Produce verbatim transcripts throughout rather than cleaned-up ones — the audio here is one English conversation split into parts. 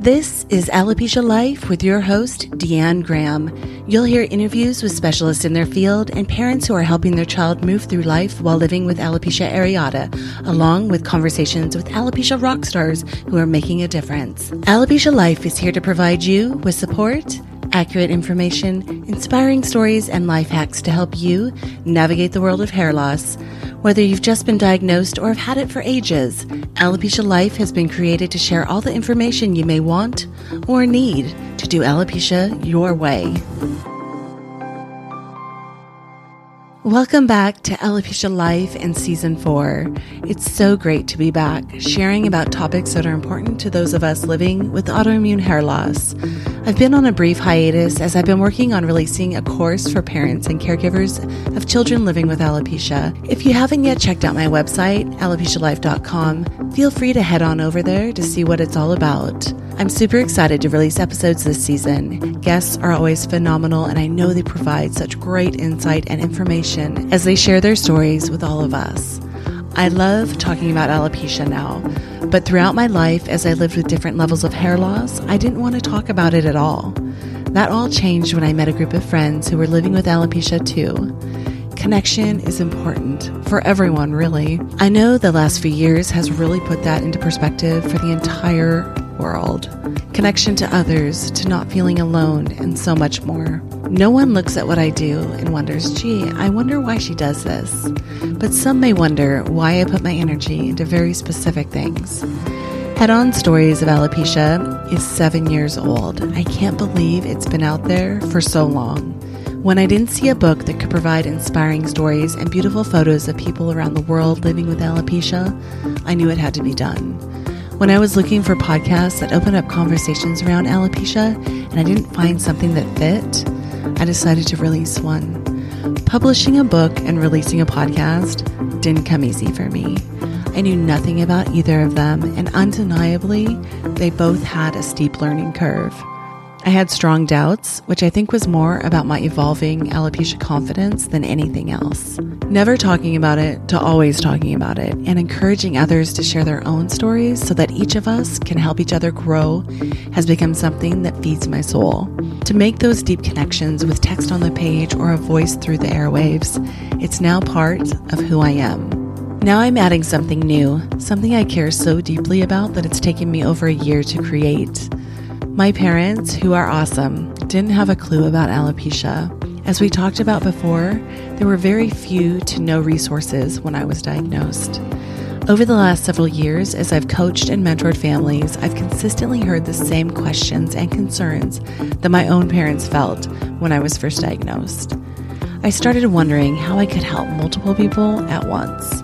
This is Alopecia Life with your host, Deanne Graham. You'll hear interviews with specialists in their field and parents who are helping their child move through life while living with alopecia areata, along with conversations with alopecia rock stars who are making a difference. Alopecia Life is here to provide you with support, accurate information, inspiring stories, and life hacks to help you navigate the world of hair loss. Whether you've just been diagnosed or have had it for ages, Alopecia Life has been created to share all the information you may want or need to do alopecia your way. Welcome back to Alopecia Life and Season four. It's so great to be back, sharing about topics that are important to those of us living with autoimmune hair loss. I've been on a brief hiatus as I've been working on releasing a course for parents and caregivers of children living with alopecia. If you haven't yet checked out my website, alopecia life dot com, feel free to head on over there to see what it's all about. I'm super excited to release episodes this season. Guests are always phenomenal, and I know they provide such great insight and information as they share their stories with all of us. I love talking about alopecia now, but throughout my life, as I lived with different levels of hair loss, I didn't want to talk about it at all. That all changed when I met a group of friends who were living with alopecia too. Connection is important for everyone, really. I know the last few years has really put that into perspective for the entire world. Connection to others, to not feeling alone, and so much more. No one looks at what I do and wonders, gee, I wonder why she does this. But some may wonder why I put my energy into very specific things. Head-On Stories of Alopecia is seven years old. I can't believe it's been out there for so long. When I didn't see a book that could provide inspiring stories and beautiful photos of people around the world living with alopecia, I knew it had to be done. When I was looking for podcasts that opened up conversations around alopecia and I didn't find something that fit, I decided to release one. Publishing a book and releasing a podcast didn't come easy for me. I knew nothing about either of them, and undeniably, they both had a steep learning curve. I had strong doubts, which I think was more about my evolving alopecia confidence than anything else. Never talking about it to always talking about it, and encouraging others to share their own stories so that each of us can help each other grow has become something that feeds my soul. To make those deep connections with text on the page or a voice through the airwaves, it's now part of who I am. Now I'm adding something new, something I care so deeply about that it's taken me over a year to create. My parents, who are awesome, didn't have a clue about alopecia. As we talked about before, there were very few to no resources when I was diagnosed. Over the last several years, as I've coached and mentored families, I've consistently heard the same questions and concerns that my own parents felt when I was first diagnosed. I started wondering how I could help multiple people at once.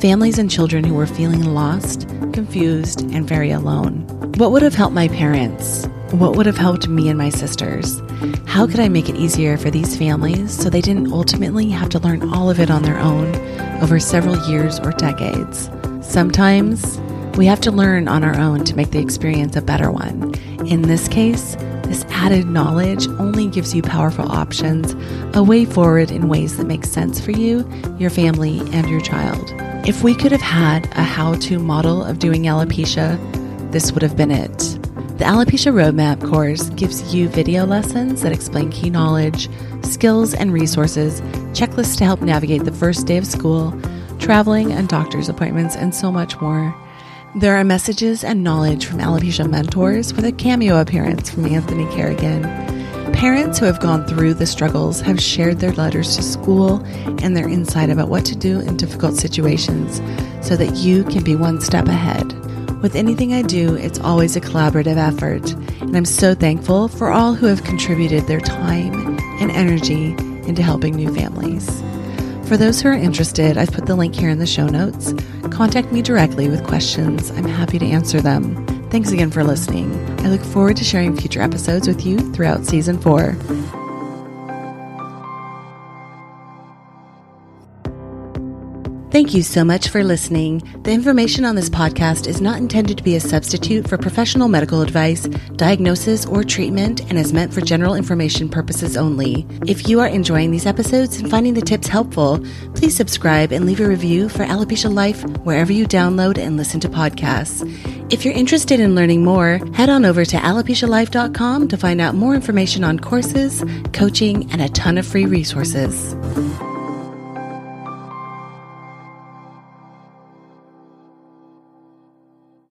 Families and children who were feeling lost, confused, and very alone. What would have helped my parents? What would have helped me and my sisters? How could I make it easier for these families so they didn't ultimately have to learn all of it on their own over several years or decades? Sometimes we have to learn on our own to make the experience a better one. In this case, this added knowledge only gives you powerful options, a way forward in ways that make sense for you, your family, and your child. If we could have had a how-to model of doing alopecia, this would have been it. The Alopecia Roadmap course gives you video lessons that explain key knowledge, skills and resources, checklists to help navigate the first day of school, traveling and doctor's appointments, and so much more. There are messages and knowledge from alopecia mentors with a cameo appearance from Anthony Kerrigan. Parents who have gone through the struggles have shared their letters to school and their insight about what to do in difficult situations so that you can be one step ahead. With anything I do, it's always a collaborative effort, and I'm so thankful for all who have contributed their time and energy into helping new families. For those who are interested, I've put the link here in the show notes. Contact me directly with questions. I'm happy to answer them. Thanks again for listening. I look forward to sharing future episodes with you throughout Season four. Thank you so much for listening. The information on this podcast is not intended to be a substitute for professional medical advice, diagnosis, or treatment, and is meant for general information purposes only. If you are enjoying these episodes and finding the tips helpful, please subscribe and leave a review for Alopecia Life wherever you download and listen to podcasts. If you're interested in learning more, head on over to alopecia life dot com to find out more information on courses, coaching, and a ton of free resources.